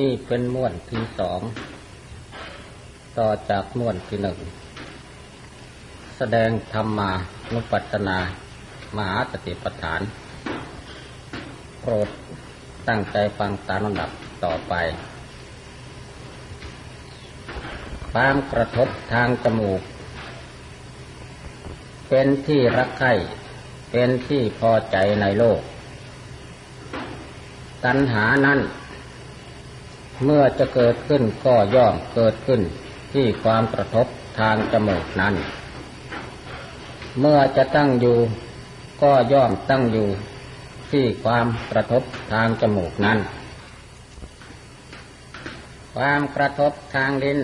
นี่เป็นม่วนที่สองต่อจากม่วนที่หนึ่งแสดงธรรมานุปัสสนามหาสติปัฏฐานโปรดตั้งใจฟังตามลำดับต่อไปความกระทบทางจมูกเป็นที่รักใคร่เป็นที่พอใจในโลกตัณหานั้นเมื่อจะเกิดขึ้นก็ย่อมเกิดขึ้นที่ความกระทบทางจมูกนั้นเมื่อจะตั้งอยู่ก็ย่อมตั้งอยู่ที่ความกระทบทางจมูกนั้นความกระทบทางลิ้น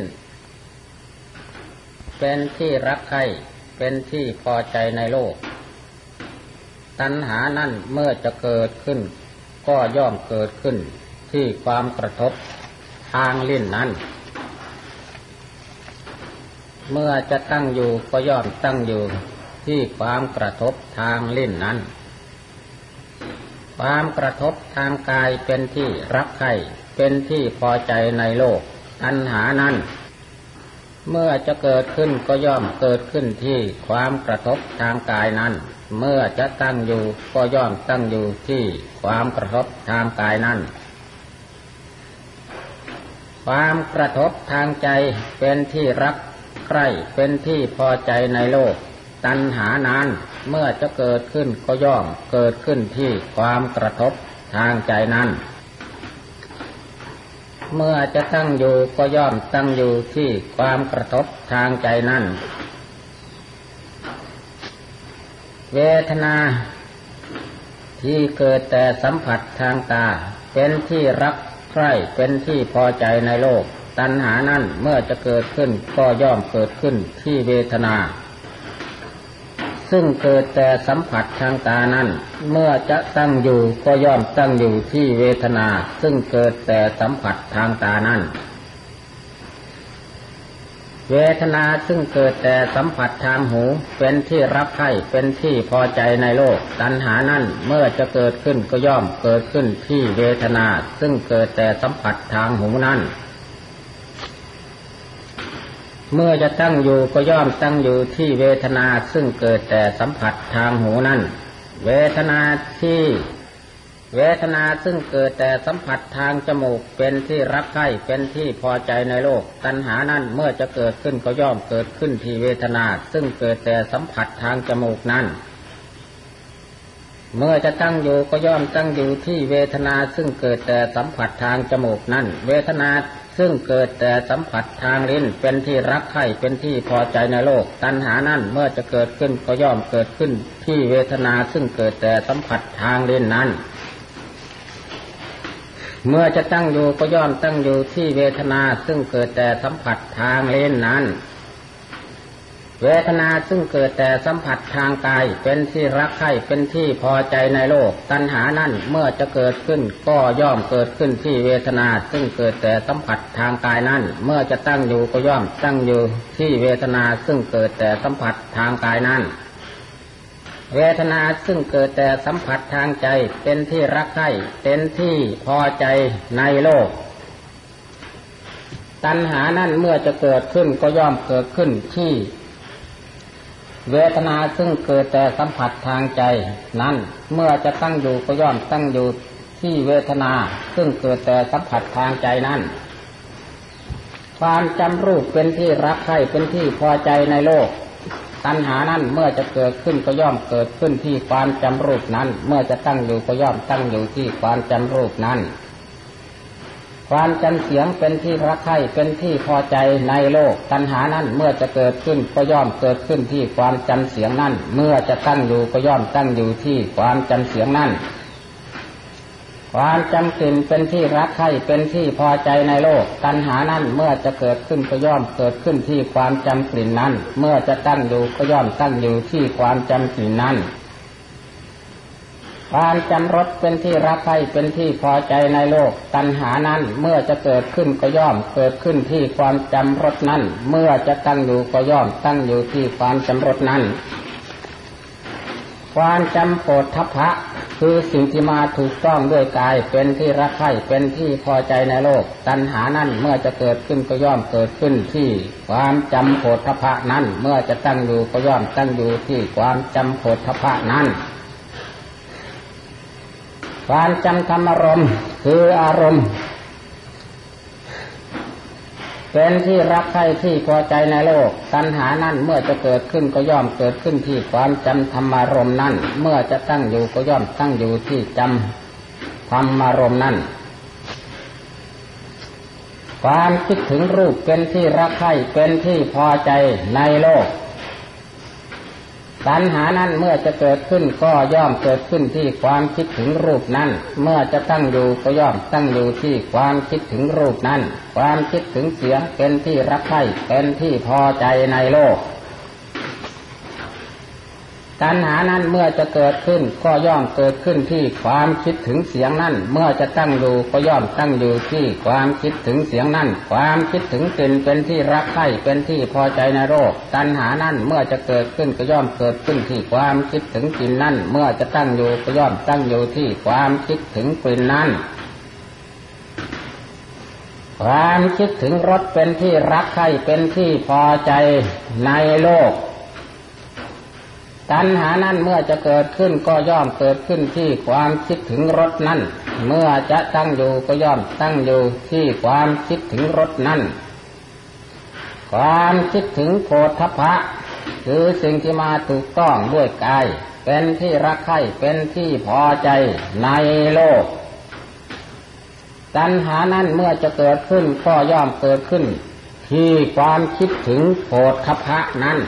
เป็นที่รักใคร่เป็นที่พอใจในโลกตัณหานั้นเมื่อจะเกิดขึ้นก็ย่อมเกิดขึ้นที่ความกระทบทางลิ้นนั้นเมื่อจะตั้งอยู่ก็ย่อมตั้งอยู่ที่ความกระทบทางลิ้นนั้นความกระทบทางกายเป็นที่รักใคร่เป็นที่พอใจในโลกตัณหานั้นเมื่อจะเกิดขึ้นก็ย่อมเกิดขึ้นที่ความกระทบทางกายนั้นเมื่อจะตั้งอยู่ก็ย่อมตั้งอยู่ที่ความกระทบทางกายนั้นความกระทบทางใจเป็นที่รักใคร่เป็นที่พอใจในโลกตัณหานั้นเมื่อจะเกิดขึ้นก็ย่อมเกิดขึ้นที่ความกระทบทางใจนั้นเมื่อจะตั้งอยู่ก็ย่อมตั้งอยู่ที่ความกระทบทางใจนั้นเวทนาที่เกิดแต่สัมผัสทางตาเป็นที่รักใคร่เป็นที่พอใจในโลกตัณหานั้นเมื่อจะเกิดขึ้นก็ย่อมเกิดขึ้นที่เวทนาซึ่งเกิดแต่สัมผัสทางตานั้นเมื่อจะตั้งอยู่ก็ย่อมตั้งอยู่ที่เวทนาซึ่งเกิดแต่สัมผัสทางตานั้นเวทนาซึ่งเกิดแต่สัมผัสทางหูเป็นที่รักใคร่เป็นที่พอใจในโลกตัณหานั้นเมื่อจะเกิดขึ้นก็ย่อมเกิดขึ้นที่เวทนาซึ่งเกิดแต่สัมผัสทางหูนั้นเมื่อจะตั้งอยู่ก็ย่อมตั้งอยู่ที่เวทนาซึ่งเกิดแต่สัมผัสทางหูนั้นเวทนาซึ่งเกิดแต่สัมผัสทางจมูกเป็นที่รักใคร่เป็นที่พอใจในโลกตัณหานั้นเมื่อจะเกิดขึ้นก็ย่อมเกิดขึ้นที่เวทนาซึ่งเกิดแต่สัมผัสทางจมูกนั้นเมื่อจะตั้งอยู่ก็ย่อมตั้งอยู่ที่เวทนาซึ่งเกิดแต่สัมผัสทางจมูกนั้นเวทนาซึ่งเกิดแต่สัมผัสทางลิ้นเป็นที่รักใคร่เป็นที่พอใจในโลกตัณหานั้นเมื่อจะเกิดขึ้นก็ย่อมเกิดขึ้นที่เวทนาซึ่งเกิดแต่สัมผัสทางลิ้นนั้นเมื่อจะตั้งอยู่ก็ย่อมตั้งอยู่ที่เวทนาซึ่งเกิดแต่สัมผัสทางลิ้นนั้นเวทนาซึ่งเกิดแต่สัมผัสทางกายเป็นที่รักใคร่เป็นที่พอใจในโลกตัณหานั้นเมื่อจะเกิดขึ้นก็ย่อมเกิดขึ้นที่เวทนาซึ่งเกิดแต่สัมผัสทางกายนั้นเมื่อจะตั้งอยู่ก็ย่อมตั้งอยู่ที่เวทนาซึ่งเกิดแต่สัมผัสทางกายนั้นเวทนาซึ่งเกิดแต่สัมผัสทางใจเป็นที่รักใคร่เป็นที่พอใจในโลกตัณหานั้นเมื่อจะเกิดขึ้นก็ย่อมเกิดขึ้นที่เวทนาซึ่งเกิดแต่สัมผัสทางใจนั้นเมื่อจะตั้งอยู่ก็ย่อมตั้งอยู่ที่เวทนาซึ่งเกิดแต่สัมผัสทางใจนั้นความจำรูปเป็นที่รักใคร่เป็นที่พอใจในโลกตัณหานั้นเมื่อจะเกิดขึ้นก็ย่อมเกิดขึ้นที่ความจำรูปนั้นเมื่อจะตั้งอยู่ก็ย่อมตั้งอยู่ที่ความจำรูปนั้นความจำเสียงเป็นที่รักใคร่เป็นที่พอใจในโลกตัณหานั้นเมื่อจะเกิดขึ้นก็ย่อมเกิดขึ้นที่ความจำเสียงนั้นเมื่อจะตั้งอยู่ก็ย่อมตั้งอยู่ที่ความจำเสียงนั้นความจำกลิ่นเป็นที่รักใคร่เป็นที่พอใจในโลกตัณหานั้นเมื่อจะเกิดขึ้นก็ย่อมเกิดขึ้นที่ความจำกลิ่นนั้นเมื่อจะตั้งอยู่ก็ย่อมตั้งอยู่ที่ความจำกลิ่นนั้นความจำรสเป็นที่รักใคร่เป็นที่พอใจในโลกตัณหานั้นเมื่อจะเกิดขึ้นก็ย่อมเกิดขึ้นที่ความจำรสนั้นเมื่อจะตั้งอยู่ก็ย่อมตั้งอยู่ที่ความจำรสนั้นค ความจำโปรดทัพพะคือสิ่งที่มาถูกต้องด้วยกายเป็นที่รักใคร่เป็นที่พอใจในโลกตัณหานั่นเมื่อจะเกิดขึ้นก็ย่อมเกิดขึ้นที่ความจำโปรดทัพพะนั้นเมื่อจะตั้งอยู่ก็ย่อมตั้งอยู่ที่ความจำโปรดทัพพะนั้นความจำธรรมอารมณ์คืออารมณ์เป็นที่รักใคร่ที่พอใจในโลกตัณหานั่นเมื่อจะเกิดขึ้นก็ย่อมเกิดขึ้นที่ความจำธรรมารมณ์นั่นเมื่อจะตั้งอยู่ก็ย่อมตั้งอยู่ที่จำธรรมารมณ์นั่นความคิดถึงรูปเป็นที่รักใคร่เป็นที่พอใจในโลกตัณหานั้นเมื่อจะเกิดขึ้นก็ย่อมเกิดขึ้นที่ความคิดถึงรูปนั้นเมื่อจะตั้งอยู่ก็ย่อมตั้งอยู่ที่ความคิดถึงรูปนั้นความคิดถึงเสียงเป็นที่รักใคร่เป็นที่พอใจในโลกตัณหานั้นเมื่อจะเกิดขึ้นก็ย่อมเกิดขึ้นที่ความคิดถึงเสียงนั้นเมื่อจะตั้งอยู่ก็ย่อมตั้งอยู่ที่ความคิดถึงเสียงนั้นความคิดถึงกลิ่นเป็นที่รักใคร่เป็นที่พอใจในโลกตัณหานั้นเมื่อจะเกิดขึ้นก็ย่อมเกิดขึ้นที่ความคิดถึงกลิ่นนั้นเมื่อจะตั้งอยู่ก็ย่อมตั้งอยู่ที่ความคิดถึงกลิ่นนั้นความคิดถึงรสเป็นที่รักใคร่เป็นที่พอใจในโลกตัณหานั้นเมื่อจะเกิดขึ้นก็ย่อมเกิดขึ้นที่ความคิดถึงรสนั้นเมื่อจะตั้งอยู่ก็ย่อมตั้งอยู่ที่ความคิดถึงรสนั้นความคิดถึงโผฏฐัพพะคือสิ่งที่มาถูกต้องด้วยกายเป็นที่รักใคร่เป็นที่พอใจในโลกตัณหานั้นเมื่อจะเกิดขึ้นก็ย่อมเกิดขึ้นที่ความคิดถึงโผฏฐัพพะนั้น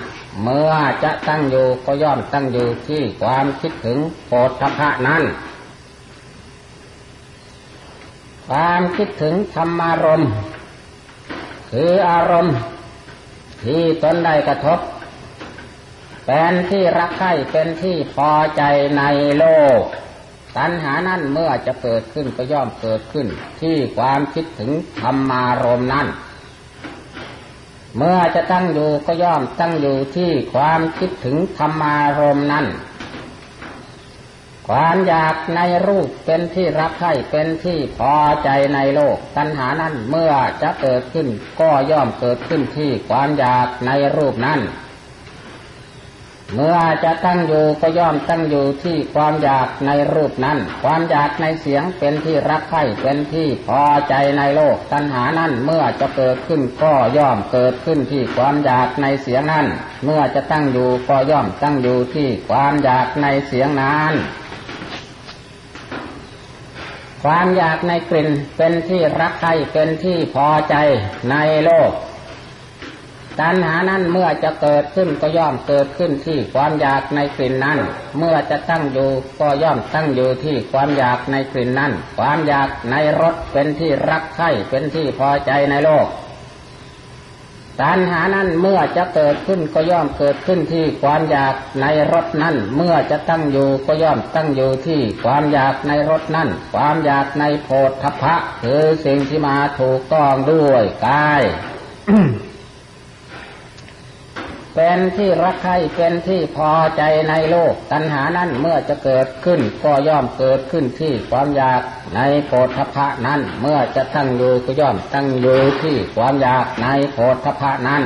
เมื่อจะตั้งอยู่ก็ย่อมตั้งอยู่ที่ความคิดถึงโผฏฐัพพะนั้นความคิดถึงธรรมารมณ์คืออารมณ์ที่ตนได้กระทบเป็นที่รักใคร่เป็นที่พอใจในโลกตัณหานั้นเมื่อจะเกิดขึ้นก็ย่อมเกิดขึ้นที่ความคิดถึงธรรมารมณ์นั้นเมื่อจะตั้งอยู่ก็ย่อมตั้งอยู่ที่ความคิดถึงธรรมารมณ์นั้นความอยากในรูปเป็นที่รักใคร่เป็นที่พอใจในโลกตัณหานั้นเมื่อจะเกิดขึ้นก็ย่อมเกิดขึ้นที่ความอยากในรูปนั้นเมื่อจะตั้งอยู่ก็ย่อมตั้งอยู่ที่ความอยากในรูปนั้นความอยากในเสียงเป็นที่รักใคร่เป็นที่พอใจในโลกตัณหานั้นเมื่อจะเกิดขึ้นก็ย่อมเกิดขึ้นที่ความอยากในเสียงนั้นเมื่อจะตั้งอยู่ก็ย่อมตั้งอยู่ที่ความอยากในเสียงนั้นความอยากในกลิ่นเป็นที่รักใคร่เป็นที่พอใจในโลกตัณหานั้นเมื่อจะเกิดขึ้นก็ย่อมเกิดขึ้นที่ความอยากในกลิ่นนั้นเมื่อจะตั้งอยู่ก็ย่อมตั้งอยู่ที่ความอยากในกลิ่นนั้นความอยากในรสเป็นที่รักใคร่เป็นที่พอใจในโลกตัณหานั้นเมื่อจะเกิดขึ้นก็ย่อมเกิดขึ้นที่ความอยากในรสนั้นเมื่อจะตั้งอยู่ก็ย่อมตั้งอยู่ที่ความอยากในรสนั้นความอยากในโผฏฐัพพะคือสิ่งที่มาถูกต้องด้วยกาย เป็นที่รักใคร่เป็นที่พอใจในโลกตัณหานั้นเมื่อจะเกิดขึ้นก็ย่อมเกิดขึ้นที่ความอยากในโผฏฐัพพะนั้นเมื่อจะตั้งอยู่ก็ย่อมตั้งอยู่ที่ความอยากในโผฏฐัพพะนั้น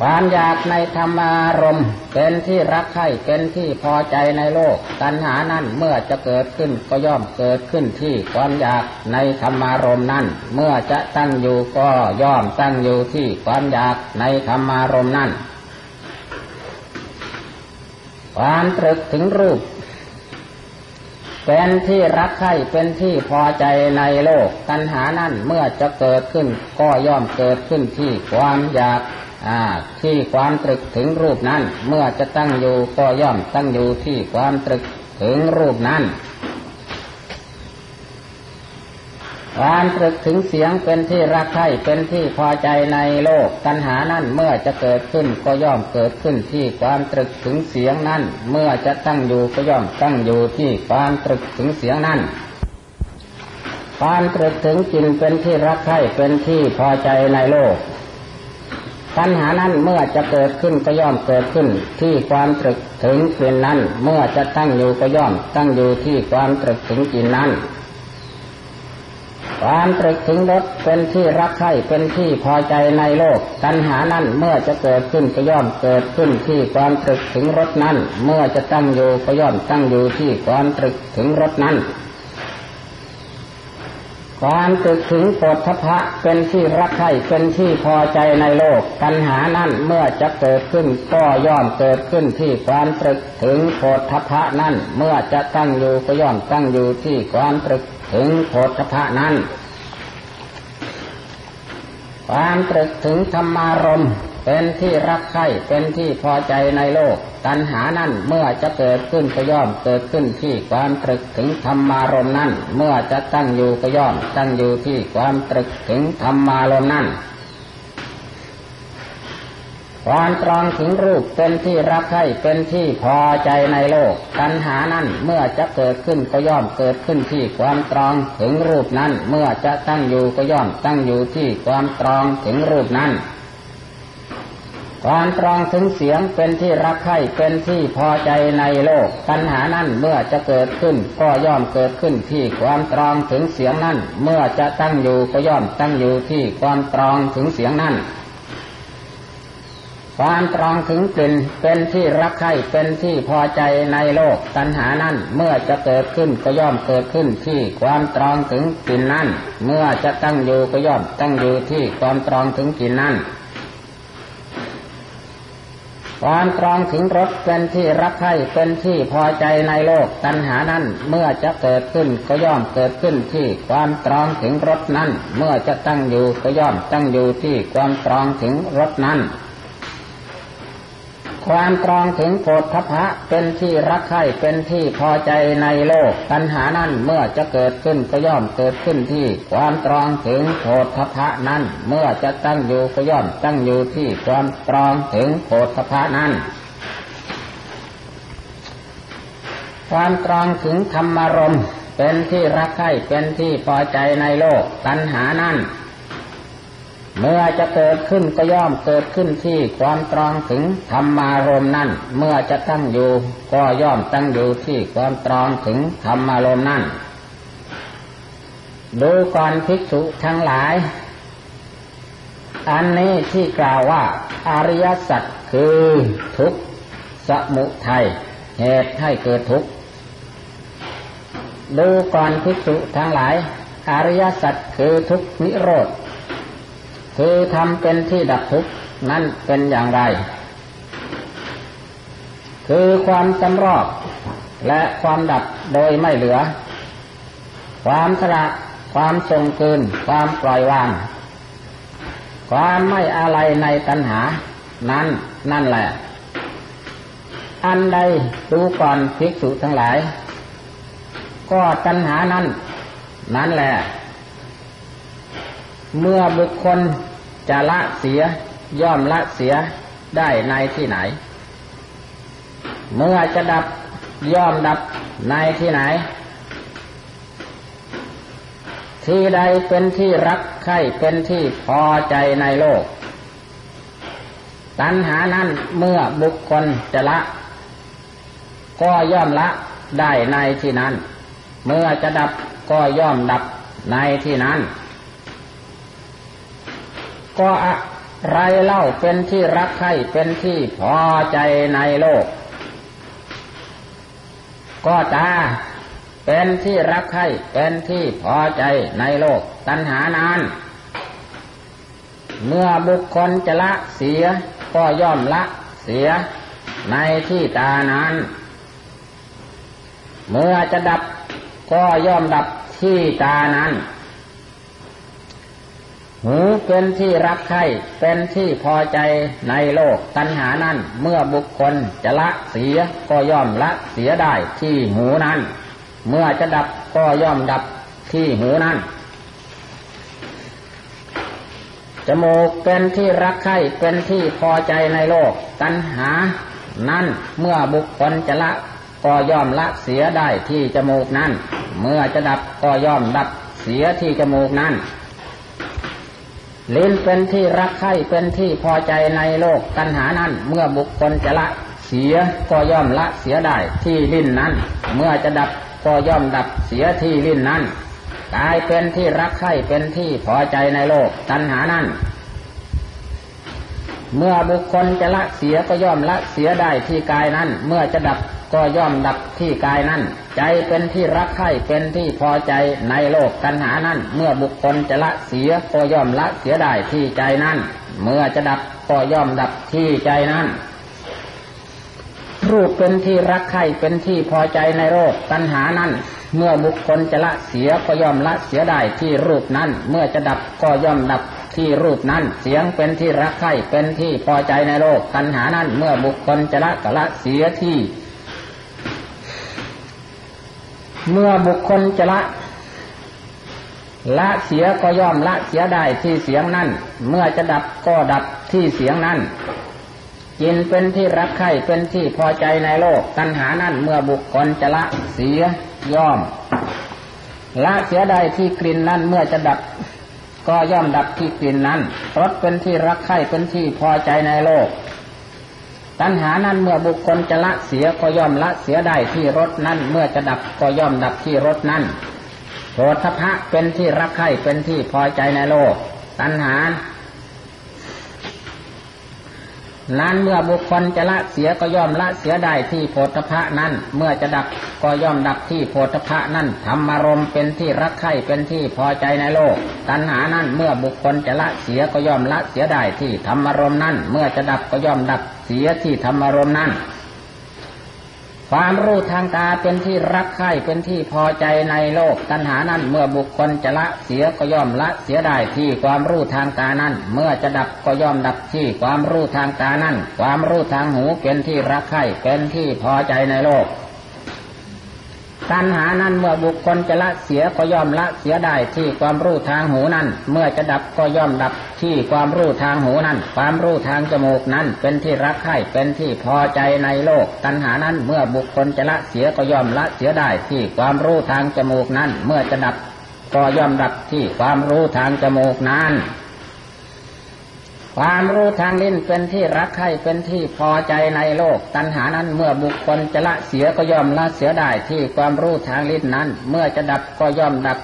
ความอยากในธรรมารมณ์เป็นที่รักใคร่เป็นที่พอใจในโลกตัณหานั้นเมื่อจะเกิดขึ้นก็ย่อมเกิดขึ้นที่ความอยากในธรรมารมณ์นั้นเมื่อจะตั้งอยู่ก็ย่อมตั้งอยู่ที่ความอยากในธรรมารมณ์นั้นความตรึกถึงรูปเป็นที่รักใคร่เป็นที่พอใจในโลกตัณหานั้นเมื่อจะเกิดขึ้นก็ย่อมเกิดขึ้นที่ความอยากที่ความตรึกถึงรูปนั้นเมื่อจะตั้งอยู่ก็ย่อมตั้งอยู่ที่ความตรึกถึงรูปนั้นความตรึกถึงเสียงเป็นที่รักใคร่เป็นที่พอใจในโลกตัณหานั้นเมื่อจะเกิดขึ้นก็ย่อมเกิดขึ้นที่ความตรึกถึงเสียงนั้นเมื่อจะตั้งอยู่ก็ย่อมตั้งอยู่ที่ความตรึกถึงเสียงนั้นความตรึกถึงกลิ่นเป็นที่รักใคร่เป็นที่พอใจในโลก ตัณหานั้นเมื่อจะเกิดขึ้นก็ย่อมเกิดขึ้นที่ความตรึกถึงกินนั้นเมื่อจะตั้งอยู่ก็ย่อมตั้งอยู่ที่ความตรึกถึงกินนั้นความตรึกถึงรสเป็นที่รักใคร่เป็นที่พอใจในโลกตัณหานั้นเมื่อจะเกิดขึ้นก็ย่อมเกิดขึ้นที่ความตรึกถึงรสนั้นเมื่อจะตั้งอยู่ก็ย่อมตั้งอยู่ที่ความตรึกถึงรสนั้นความตรึกถึงโผฏฐัพพะเป็นที่รักใคร่เป็นที่พอใจในโลกตัณหานั้นเมื่อจะเกิดขึ้นก็ย่อมเกิดขึ้นที่ความตรึกถึงโผฏฐัพพะนั้นเมื่อจะตั้งอยู่ก็ย่อมตั้งอยู่ที่ความตรึกถึงโผฏฐัพพะนั้นความตรึกถึงธรรมารมณ์เป็นที่รักใคร่เป็นที่พอใจในโลกตัณหานั้นเมื่อจะเกิดขึ้นก็ย่อมเกิดขึ้นที่ความตรึกถึงธรรมารมณ์นั้นเมื่อจะตั้งอยู่ก็ย่อมตั้งอยู่ที่ความตรึกถึงธรรมารมณ์นั้นความตรองถึงรูปเป็นที่รักใคร่เป็นที่พอใจในโลกตัณหานั้นเมื่อจะเกิดขึ้นก็ย่อมเกิดขึ้นที่ความตรองถึงรูปนั้นเมื่อจะตั้งอยู่ก็ย่อมตั้งอยู่ที่ความตรองถึงรูปนั้นความตรองถึงเสียงเป็นที่รักใคร่เป็นที่พอใจในโลกตัณหานั้นเมื่อจะเกิดขึ้นก็ย่อมเกิดขึ้นที่ความตรองถึงเสียงนั้นเมื่อจะตั้งอยู่ก็ย่อมตั้งอยู่ที่ความตรองถึงเสียงนั้นความตรองถึงกลิ่นเป็นที่รักใคร่เป็นที่พอใจในโลกตัณหานั้นเมื่อจะเกิดขึ้นก็ย่อมเกิดขึ้นที่ความตรองถึงกลิ่นนั้นเมื่อจะตั้งอยู่ก็ย่อมตั้งอยู่ที่ความตรองถึงกลิ่นนั้นความตรองถึงรสเป็นที่รักใคร่เป็นที่พอใจในโลกตัณหานั้นเมื่อจะเกิดขึ้นก็ย่อมเกิดขึ้นที่ความตรองถึงรสนั้นเมื่อจะตั้งอยู่ก็ย่อมตั้งอยู่ที่ความตรองถึงรสนั้นความตรองถึงโผฏฐัพพะเป็นที่รักใคร่เป็นที่พอใจในโลกตัณหานั้นเมื่อจะเกิดขึ้นก็ย่อมเกิดขึ้นที่ความตรองถึงโผฏฐัพพะนั้นเมื่อจะตั้งอยู่ก็ย่อมตั้งอยู่ที่ความตรองถึงโผฏฐัพพะนั้นความตรองถึงธรรมารมณ์เป็นที่รักใคร่เป็นที่พอใจในโลกตัณหานั้นเมื่อจะเกิดขึ้นก็ย่อมเกิดขึ้นที่ความตรองถึงธรรมารมณ์นั้นเมื่อจะตั้งอยู่ก็ย่อมตั้งอยู่ที่ความตรองถึงธรรมารมณ์นั้นดูก่อนภิกษุทั้งหลายอันนี้ที่กล่าวว่าอริยสัจคือทุกข์สมุทัยเหตุให้เกิดทุกข์ดูก่อนภิกษุทั้งหลายอริยสัจคือทุกข์นิโรธคือทำเป็นที่ดับทุกข์นั้นเป็นอย่างไรคือความจำรอบและความดับโดยไม่เหลือความสละความทรงคืนความปล่อยวางความไม่อะไรในตัณหานั้นนั่นแหละอันใดดูก่อนภิกษุทั้งหลายก็ตัณหานั้นนั่นแหละเมื่อบุคคลจะละเสียย่อมละเสียได้ในที่ไหนเมื่อจะดับย่อมดับในที่ไหนที่ใดเป็นที่รักใคร่เป็นที่พอใจในโลกตัณหานั้นเมื่อบุคคลจะละก็ย่อมละได้ในที่นั้นเมื่อจะดับก็ย่อมดับในที่นั้นก็อะไรเล่าเป็นที่รักใคร่เป็นที่พอใจในโลกก็ตาเป็นที่รักใคร่เป็นที่พอใจในโลกตัณหานั้นเมื่อบุคคลจะละเสียก็ย่อมละเสียในที่ตานั้นเมื่อจะดับก็ย่อมดับที่ตานั้นหูเป็นที่รักใคร่เป็นที่พอใจในโลกตัณหานั้นเมื่อบุคคลจะละเสียก็ย่อมละเสียได้ที่หูนั้นเมื่อจะดับก็ย่อมดับที่หูนั้นจมูกเป็นที่รักใคร่เป็นที่พอใจในโลกตัณหานั้นเมื่อบุคคลจะละก็ย่อมละเสียได้ที่จมูกนั้นเมื่อจะดับก็ย่อมดับเสียที่จมูกนั้น ลิ้นเป็นที่รักใคร่เป็นที่พอใจในโลกตัณหานั้นเมื่อบุคคลจะละเสียก็ย่อมละเสียได้ที่ลิ้นนั้นเมื่อจะดับก็ย่อมดับเสียที่ลิ้นนั้นกายเป็นที่รักใคร่เป็นที่พอใจในโลกตัณหานั้นเมื่อบุคคลจะละเสียก็ย่อมละเสียได้ที่กายนั้นเมื่อจะดับก็ย่อมดับที่กายนั้นใจเป็นที่รักใคร่เป็นที่พอใจในโลกตัณหานั้นเมื่อบุคคลจะละเสียก็ย่อมละเสียได้ที่ใจนั้นเมื่อจะดับก็ย่อมดับที่ใจนั้นรูปเป็นที่รักใคร่เป็นที่พอใจในโลกตัณหานั้นเมื่อบุคคลจะละเสียก็ย่อมละเสียได้ที่รูปนั้นเมื่อจะดับก็ย่อมดับที่รูปนั้นเสียงเป็นที่รักใคร่เป็นที่พอใจในโลกตัณหานั้นเมื่อบุคคลจะละก็ละเสียที่เมื่อบุคคลจะละเสียก็ย่อมละเสียได้ที่เสียงนั้นเมื่อจะดับก็ดับที่เสียงนั้นยินเป็นที่รักใคร่เป็นที่พอใจในโลกตัณหานั้นเมื่อบุคคลจะละเสียย่อมละเสียได้ที่กลิ่นนั้นเมื่อจะดับก็ย่อมดับที่กลิ่นนั้นรสเป็นที่รักใคร่เป็นที่พอใจในโลกตัณหานั้นเมื่อบุคคลจะละเสียก็ย่อมละเสียได้ที่รสนั้นเมื่อจะดับก็ย่อมดับที่รสนั้นโผฏฐะเป็นที่รักใคร่เป็นที่พอใจในโลกตัณหานั้นเมื่อบุคคลจะละเสียก็ย่อมละเสียได้ที่โผฏฐะนั้นเมื่อจะดับก็ย่อมดับที่โผฏฐะนั้นธรรมารมณ์เป็นที่รักใคร่เป็นที่พอใจในโลกตัณหานั้นเมื่อบุคคลจะละเสียก็ย่อมละเสียได้ที่ธรรมารมณ์นั้นเมื่อจะดับก็ย่อมดับเสียที่ธรรมารมณ์นั้นความรู้ทางตาเป็นที่รักใคร่เป็นที่พอใจในโลกตัณหานั้นเมื่อบุคคลจะละเสียก็ย่อมละเสียได้ที่ความรู้ทางตานั้นเมื่อจะดับก็ย่อมดับที่ความรู้ทางตานั้นความรู้ทางหูเป็นที่รักใคร่เป็นที่พอใจในโลกตัณหานั้นเมื่อบุคคลจะละเสียก็ย่อมละเสียได้ที่ความรู้ทางหูนั้นเมื่อจะดับก็ย่อมดับที่ความรู้ทางหูนั้นความรู้ทางจมูกนั้นเป็นที่รักใคร่เป็นที่พอใจในโลกตัณหานั้นเมื่อบุคคลจะละเสียก็ย่อมละเสียได้ที่ความรู้ทางจมูกนั้นเมื่อจะดับก็ย่อมดับที่ความรู้ทางจมูกนั้นความรู้ทางลิ้นเป็นที่รักใคร่เป็นที่พอใจในโลกตัณหานั้นเมื่อบุคคลจะละเสียก็ย่อมละเสียได้ที่ความรู้ทางลิ้นนั้นเมื่อจะดับก็ย่อมดับ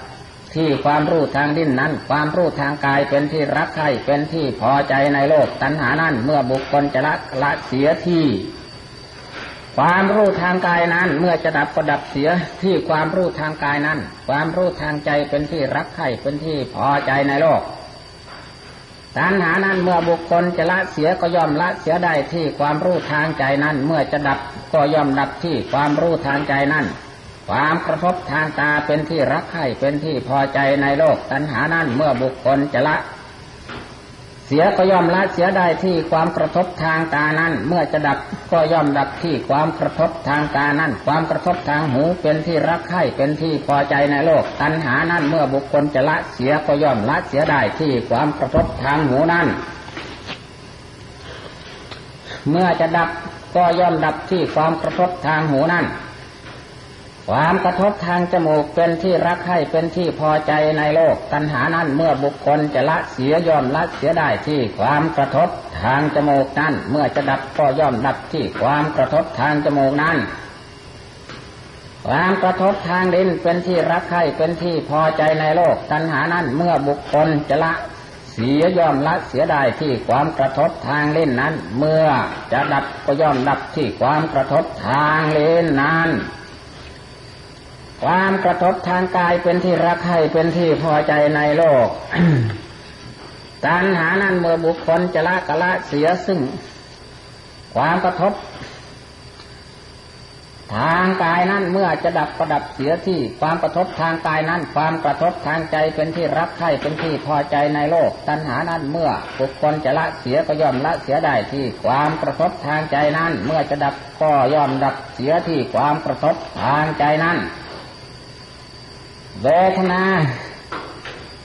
ที่ความรู้ทางลิ้นนั้นความรู้ทางกายเป็นที่รักใคร่เป็นที่พอใจในโลกตัณหานั้นเมื่อบุคคลจะละเสียที่ความรู้ทางกายนั้นเมื่อจะดับก็ดับเสียที่ความรู้ทางกายนั้นความรู้ทางใจเป็นที่รักใคร่เป็นที่พอใจในโลกตัณหานั้นเมื่อบุคคลจะละเสียก็ย่อมละเสียได้ที่ความรู้ทางใจนั้นเมื่อจะดับก็ย่อมดับที่ความรู้ทางใจนั้นความกระทบทางตาเป็นที่รักใคร่เป็นที่พอใจในโลกตัณหานั้นเมื่อบุคคลจะละเสียก็ย่อมละเสียได้ที่ความกระทบทางตานั้นเมื่อจะดับก็ย่อมดับที่ความกระทบทางตานั้นความกระทบทางหูเป็นที่รักใคร่เป็นที่พอใจในโลกตัณหานั้นเมื่อบุคคลจะละเสียก็ย่อมละเสียได้ที่ความกระทบทางหูนั้นเมื่อจะดับก็ย่อมดับที่ความกระทบทางหูนั้นความกระทบทางจมูกเป็นที่รักใคร่เป็นที่พอใจในโลกตัณหานั้นเมื่อบุคคลจะละเสียย่อมละเสียได้ที่ความกระทบทางจมูกนั้นเมื่อจะดับก็ย่อมดับที่ความกระทบทางจมูกนั้นความกระทบทางลิ้นเป็นที่รักใคร่เป็นที่พอใจในโลกตัณหานั้นเมื่อบุคคลจะละเสียย่อมละเสียได้ที่ความกระทบทางลิ้นนั้นเมื่อจะดับก็ย่อมดับที่ความกระทบทางลิ้นนั้นความกระทบทางกายเป็นที่รักใคร่เป็นที่พอใจในโลก ตัณหานั้นเมื่อบุคคลจะละก็ละเสียซึ่งความกระทบทางกายนั้นเมื่อจะดับก็ดับเสียที่ความกระทบทางกายนั้นความกระทบทางใจเป็นที่รักใคร่เป็นที่พอใจในโลกตัณหานั้นเมื่อบุคคลจะละเสียก็ย่อมละเสียได้ที่ความกระทบทางใจนั้นเมื่อจะดับก็ย่อมดับเสียที่ความกระทบทางใจนั้นเวทนา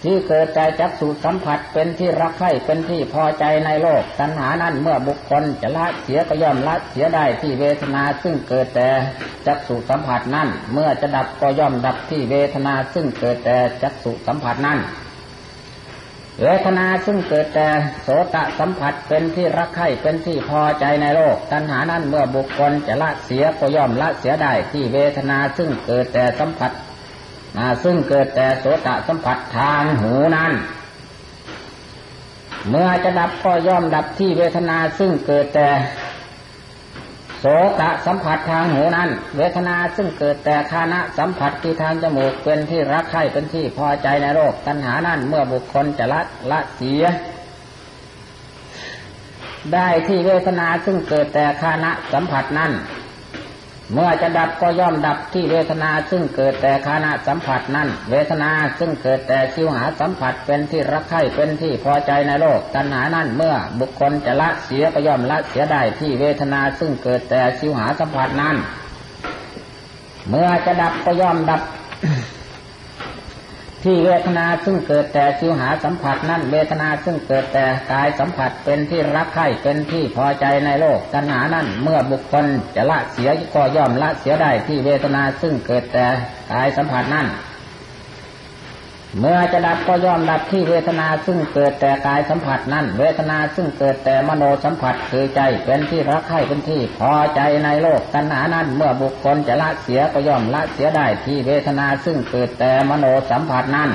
ที่เกิดจากจักษุสัมผัสเป็นที่รักใคร่เป็นที่พอใจในโลกตัณหานั้นเมื่อบุคคลจะละเสียก็ย่อมละเสียได้ที่เวทนาซึ่งเกิดแต่จักษุสัมผัสนั้นเมื่อจะดับก็ย่อมดับที่เวทนาซึ่งเกิดแต่จักษุสัมผัสนั้น เวทนาซึ่งเกิดแต่โสตสัมผัสเป็นที่รักใคร่เป็นที่พอใจในโลกตัณหานั้นเมื่อบุคคลจะละเสียก็ย่อมละเสียได้ที่เวทนาซึ่งเกิดแต่สัมผัสซึ่งเกิดแต่โสตสัมผัสทางหูนั้นเมื่อจะดับก็ย่อมดับที่เวทนาซึ่งเกิดแต่โสตสัมผัสทางหูนั้นเวทนาซึ่งเกิดแต่ฆานะสัมผัสที่ทางจมูกเป็นที่รักใคร่เป็นที่พอใจในโลกตัณหานั้นเมื่อบุคคลจะละเสียได้ที่เวทนาซึ่งเกิดแต่ฆานะสัมผัสนั้นเมื่อจะดับก็ย่อมดับที่เวทนาซึ่งเกิดแต่ฆานะสัมผัสนั้นเวทนาซึ่งเกิดแต่ชิวหาสัมผัสเป็นที่รักใคร่เป็นที่พอใจในโลกตัณหานั้นเมื่อบุคคลจะละเสียก็ย่อมละเสียได้ที่เวทนาซึ่งเกิดแต่ชิวหาสัมผัสนั้นเมื่อจะดับก็ย่อมดับ ที่เวทนาซึ่งเกิดแต่ชิวหาสัมผัสนั้นเวทนาซึ่งเกิดแต่กายสัมผัสเป็นที่รักใคร่เป็นที่พอใจในโลกตัณหานั้นเมื่อบุคคลจะละเสียก็ย่อมละเสียได้ที่เวทนาซึ่งเกิดแต่กายสัมผัสนั้นเมื่อจะดับก็ย่อมดับที่เวทนาซึ่งเกิดแต่กายสัมผัสนั้นเวทนาซึ่งเกิดแต่มโนสัมผัสคือใจเป็นที่รักใคร่เป็นที่พอใจในโลกตัณหานั้นเมื่อบุคคลจะละเสียก็ย่อมละเสียได้ที่เวทนาซึ่งเกิดแต่มโนสัมผัสนั้น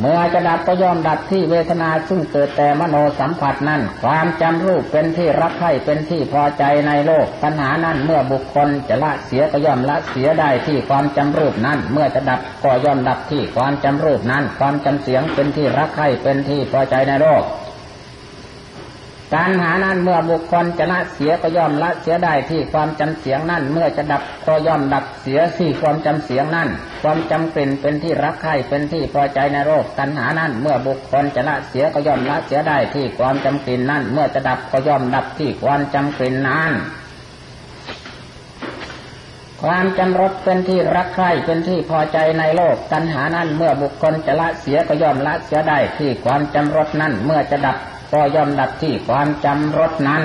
เมื่อจะดับก็ย่อมดับที่เวทนาซึ่งเกิดแต่มโนสัมผัสนั้นความจำรูปเป็นที่รักใคร่เป็นที่พอใจในโลกตัณหานั้นเมื่อบุคคลจะละเสียก็ย่อมละเสียได้ที่ความจำรูปนั้นเมื่อจะดับก็ย่อมดับที่ความจำรูปนั้นความจำเสียงเป็นที่รักใคร่เป็นที่พอใจในโลกตัณหานั้นเมื่อบุคคลจะละเสียก็ย่อมละเสียได้ที่ความจำเสียงนั้นเมื่อจะดับก็ย่อมดับเสียที่ความจำเสียงนั้นความจำกลิ่นเป็นที่รักใคร่เป็นที่พอใจในโลกตัณหานั้นเมื่อบุคคลจะละเสียก็ย่อมละเสียได้ที่ความจำกลิ่นนั้นเมื่อจะดับก็ย่อมดับที่ความจำกลิ่นนั้นความจำรสเป็นที่รักใคร่เป็นที่พอใจในโลกตัณหานั้นเมื่อบุคคลจะละเสียก็ย่อมละเสียได้ที่ความจำรสนั้นเมื่อจะดับก็ย่อมดับที่ความจำรสนั้น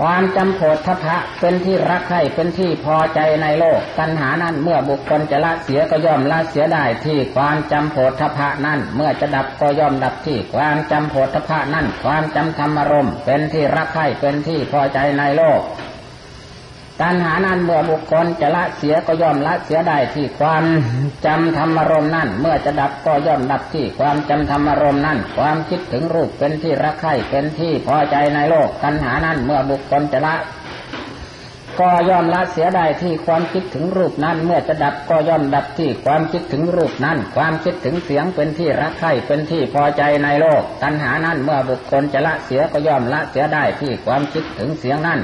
ความจำโผฏฐัพพะเป็นที่รักใคร่เป็นที่พอใจในโลกตัณหานั้นเมื่อบุคคลจะละเสียก็ย่อมละเสียได้ที่ความจำโผฏฐัพพะนั้นเมื่อจะดับก็ย่อมดับที่ความจำโผฏฐัพพะนั้นความจำธรรมารมณ์เป็นที่รักใคร่เป็นที่พอใจในโลกตัณหานั้นเมื่อบุคคลจะละเสียก็ย่อมละเสียได้ที่ความจำธรรมารมณ์นั้นเมื่อจะดับก็ย่อมดับที่ความจำธรรมารมณ์นั้นความคิดถึงรูปเป็นที่รักใคร่เป็นที่พอใจในโลกตัณหานั้นเมื่อบุคคลจะละก็ย่อมละเสียได้ที่ความคิดถึงรูปนั้นเมื่อจะดับก็ย่อมดับที่ความคิดถึงรูปนั้นความคิดถึงเสียงเป็นที่รักใคร่เป็นที่พอใจในโลกตัณหานั้นเมื่อบุคคลจะละเสียก็ย่อมละเสียได้ที่ความคิดถึงเสียงนั้น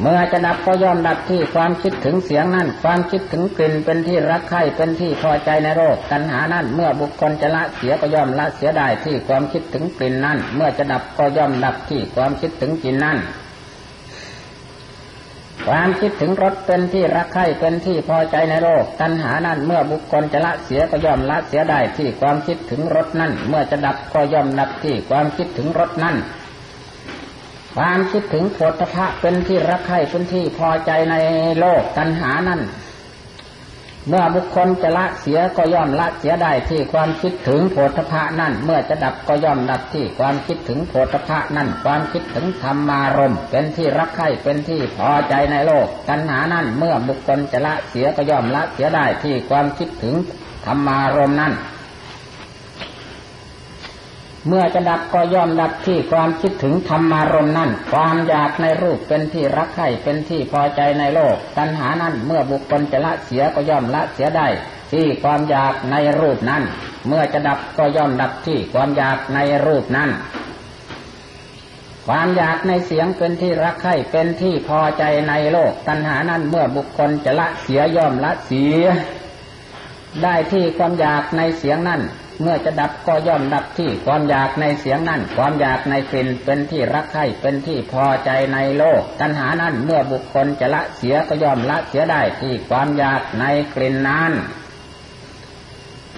เมื่อจะดับก็ย่อมดับที่ความคิดถึงเสียงนั้นความคิดถึงกลิ่นเป็นที่รักใคร่เป็นที่พอใจในโลกตัณหานั้นเมื่อบุคคลจะละเสียก็ย่อมละเสียได้ที่ความคิดถึงกลิ่นนั้นเมื่อจะดับก็ย่อมดับที่ความคิดถึงกลิ่นนั้นความคิดถึงรสเป็นที่รักใคร่เป็นที่พอใจในโลกตัณหานั้นเมื่อบุคคลจะละเสียก็ย่อมละเสียได้ที่ความคิดถึงรสนั้นเมื่อจะดับก็ย่อมดับที่ความคิดถึงรสนั้นความคิดถึงโผฏฐัพพะเป็นที่รักใคร่เป็นที่พอใจในโลกตัณหานั้นเมื่อบุคคลจะละเสียก็ย่อมละเสียได้ที่ความคิดถึงโผฏฐัพพะนั้นเมื่อจะดับก็ย่อมดับที่ความคิดถึงโผฏฐัพพะนั้นความคิดถึงธรรมารมณ์เป็นที่รักใคร่เป็นที่พอใจในโลกตัณหานั้นเมื่อบุคคลจะละเสียก็ย่อมละเสียได้ที่ความคิดถึงธรรมารมณ์นั้นเมื่อจะดับก็ย่อมดับที่ความคิดถึงธรรมารมณ์นั่นความอยากในรูปเป็นที่รักใคร่เป็นที่พอใจในโลกตัณหานั้นเมื่อบุคคลจะละเสียก็ย่อมละเสียได้ที่ความอยากในรูปนั้นเมื่อจะดับก็ย่อมดับที่ความอยากในรูปนั้นความอยากในเสียงเป็นที่รักใคร่เป็นที่พอใจในโลกตัณหานั้นเมื่อบุคคลจะละเสียย่อมละเสียได้ที่ความอยากในเสียงนั้นเมื่อจะดับก็ย่อมดับที่ความอยากในเสียงนั้นความอยากในกลิ่นเป็นที่รักใคร่เป็นที่พอใจในโลกตัณหานั้นเมื่อบุคคลจะละเสียก็ย่อมละเสียได้ที่ความอยากในกลิ่นนั้น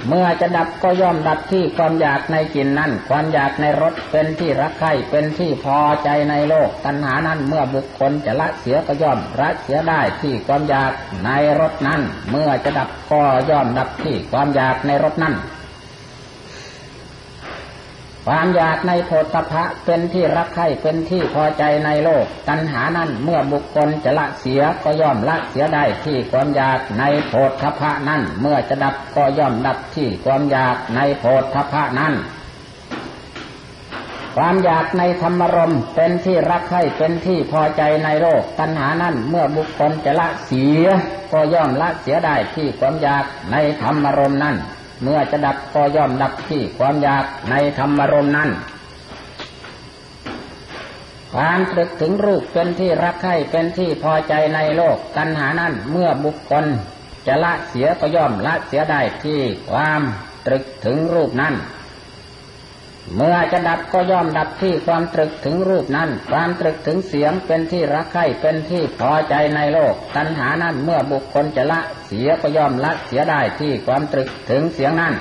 เมื่อจะดับก็ย่อมดับที่ความอยากในกลิ่นนั้นความอยากในรสเป็นที่รักใคร่เป็นที่พอใจในโลกตัณหานั้นเมื่อบุคคลจะละเสียก็ย่อมละเสียได้ที่ความอยากในรสนั้นเมื่อจะดับก็ย่อมดับที่ความอยากในรสนั้นความอยากในโผฏฐัพพะเป็นที่รักใคร่เป็นที่พอใจในโลกตัณหานั้นเมื่อบุคคลจะละเสียก็ย่อมละเสียได้ที่ความอยากในโผฏฐัพพะนั้นเมื่อจะดับก็ย่อมดับที่ความอยากในโผฏฐัพพะนั้นความอยากในธรรมรมเป็นที่รักใคร่เป็นที่พอใจในโลกตัณหานั้นเมื่อบุคคลจะละเสียก็ย่อมละเสียได้ที่ความอยากในธรรมรมนั้นเมื่อจะดับก็ย่อมดับที่ความอยากในธรรมารมณ์นั้นความตรึกถึงรูปเป็นที่รักใคร่เป็นที่พอใจในโลกตัณหานั้นเมื่อบุคคลจะละเสียก็ย่อมละเสียได้ที่ความตรึกถึงรูปนั้นเมื่อจะดับก็ย่อมดับที่ความตรึกถึงรูปนั้นความตรึกถึงเสียงเป็นที่รักใคร่เป็นที่พอใจในโลกตัณหานั้นเมื่อบุคคลจะละเสียก็ย่อมละเสียได้ที่ความตรึกถึงเสียงนั้น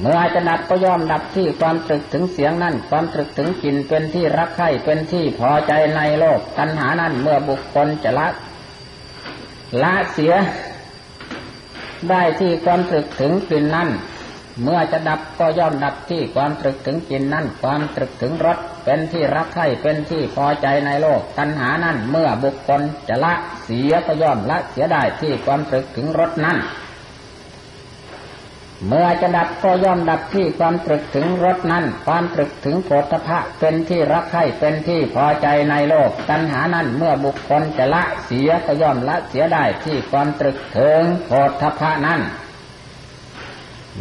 เมื่อจะดับก็ย่อมดับที่ความตรึกถึงเสียงนั้นความตรึกถึงกลิ่นเป็นที่รักใคร่เป็นที่พอใจในโลกตัณหานั้นเมื่อบุคคลจะละเสียได้ที่ความตรึกถึงกลิ่นนั้นเมื่อจะดับก็ย่อมดับที่ความตรึกถึงจินนั่นความตรึกถึงรสเป็นที่รักใคร่เป็นที่พอใจในโลกตัณหานั่นเมื่อบุคคลจะละเสียก็ย่อมละเสียได้ที่ความตรึกถึงรสนั่นเมื่อจะดับก็ย่อมดับที่ความตรึกถึงรสนั่นความตรึกถึงโผฏฐัพพะเป็นที่รักใคร่เป็นที่พอใจในโลกตัณหานั่นเมื่อบุคคลจะละเสียก็ย่อมละเสียได้ที่ความตรึกถึงโผฏฐัพพะนั่น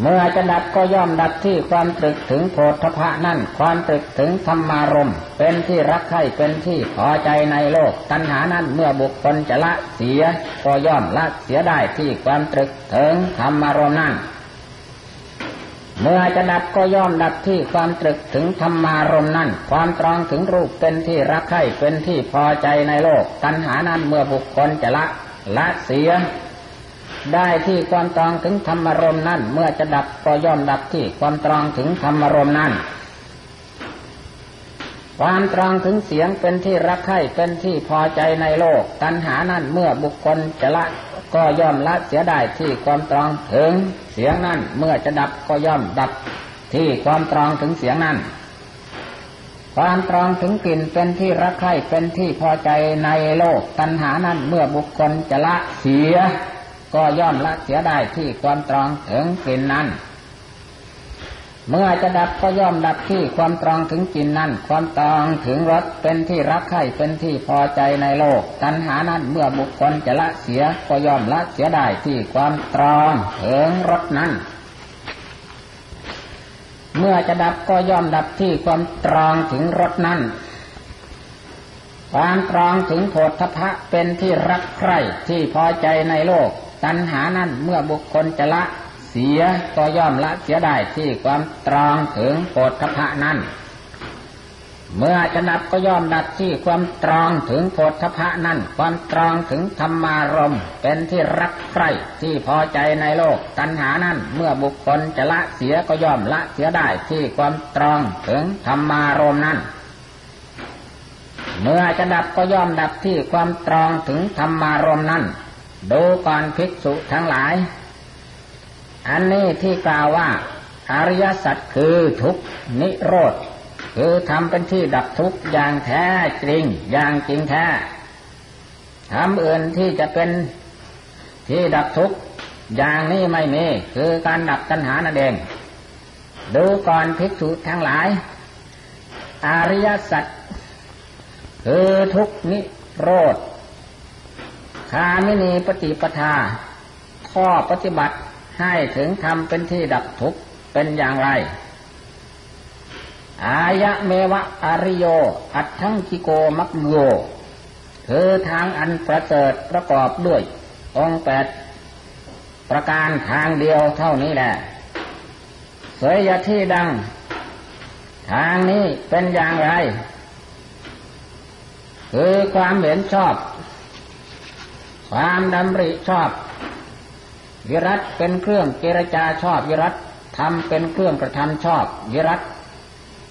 เมื่อจะดับก็ย่อมดับที่ความตรึกถึงโผฏฐัพพะนั่นความตรึกถึงธรรมารมณ์เป็นที่รักใคร่เป็นที่พอใจในโลกตัณหานั้นเมื่อบุคคลจะละเสียก็ย่อมละเสียได้ที่ความตรึกถึงธรรมารมณ์นั้นเมื่อจะดับก็ย่อมดับที่ความตรึกถึงธรรมารมณ์นั้นความตรองถึงรูปเป็นที่รักใคร่เป็นที่พอใจในโลกตัณหานั้นเมื่อบุคคลจะละเสียได้ที่ความตรองถึงธรรมารมณ์นั้นเมื่อจะดับก็ย่อมดับที่ความตรองถึงธรรมารมณ์นั้นความตรองถึงเสียงเป็นที่รักใคร่เป็นที่พอใจในโลกตัณหานั้นเมื่อบุคคลจะละก็ย่อมละเสียได้ที่ความตรองถึงเสียงนั้นเมื่อจะดับก็ย่อมดับที่ความตรองถึงเสียงนั้นความตรองถึงกลิ่นเป็นที่รักใคร่เป็นที่พอใจในโลกตัณหานั้นเมื่อบุคคลจะละเสียก็ย่อมละเสียได้ที่ความตรองถึงกลิ่นนั้นเมื่อจะดับก็ย่อมดับที่ความตรองถึงกลิ่นนั้นความตรองถึงรสเป็นที่รักใคร่เป็นที่พอใจในโลกตัณหานั้นเมื่อบุคคลจะละเสียก็ย่อมละเสียได้ที่ความตรองถึงรสนั้นเมื่อจะดับก็ย่อมดับที่ความตรองถึงรสนั้นความตรองถึงโผฏฐัพพะเป็นที่รักใคร่ที่พอใจในโลกตัณหานั้นเมื่อบุคคลจะละเสียก็ย่อมละเสียได้ที่ความตรองถึงโผฏฐัพพะนั้นเมื่อจะดับก็ย่อมดับที่ความตรองถึงโผฏฐัพพะนั้นความตรองถึงธรรมารมณ์เป็นที่รักใคร่ที่พอใจในโลกตัณหานั้นเมื่อบุคคลจะละเสียก็ย่อมละเสียได้ที่ความตรองถึงธรรมารมณ์นั้นเมื่อจะดับก็ย่อมดับที่ความตรองถึงธรรมารมณ์นั้นดูก่อนภิกษุทั้งหลายอันนี้ที่กล่าวว่าอริยสัจคือทุกข์นิโรธคือทำเป็นที่ดับทุกข์อย่างแท้จริงอย่างจริงแท้ทำอื่นที่จะเป็นที่ดับทุกข์อย่างนี้ไม่มีคือการดับตัณหานั่นเองดูก่อนภิกษุทั้งหลายอริยสัจคือทุกข์นิโรธคามินีปฏิปทาข้อปฏิบัติให้ถึงธรรมเป็นที่ดับทุกข์เป็นอย่างไรอายะเมวะอริโยอัตถังคิโกมัคโยคือทางอันประเสริฐประกอบด้วยองค์8ประการทางเดียวเท่านี้แหละเสยที่ดังทางนี้เป็นอย่างไรคือความเห็นชอบความดำริชอบ วิรัตเป็นเครื่องเจรจาชอบวิรัตธรรมเป็นเครื่องกระทำชอบวิรัต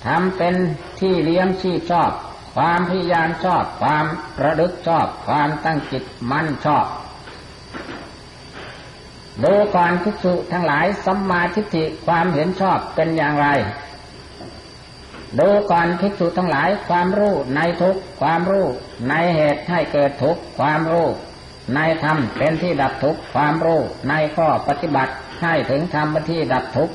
ธรรมเป็นที่เลี้ยงชีพชอบความพยายามชอบความระลึกชอบความตั้งจิตมั่นชอบดูก่อนภิกษุทั้งหลายสัมมาทิฏฐิความเห็นชอบเป็นอย่างไรดูก่อนภิกษุทั้งหลายความรู้ในทุกข์ความรู้ในเหตุให้เกิดทุกข์ความรู้ในธรรมเป็นที่ดับทุกข์ความรู้ในข้อปฏิบัติให้ถึงธรรมเป็นที่ดับทุกข์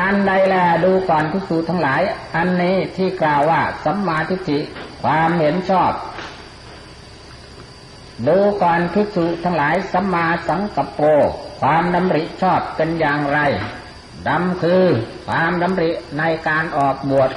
อันใดแลดูก่อนภิกษุทั้งหลายอันนี้ที่กล่าวว่าสัมมาทิฏฐิความเห็นชอบดูก่อนภิกษุทั้งหลายสัมมาสังกัปโปความดำริชอบเป็นอย่างไรดำคือความดำริในการออกบวช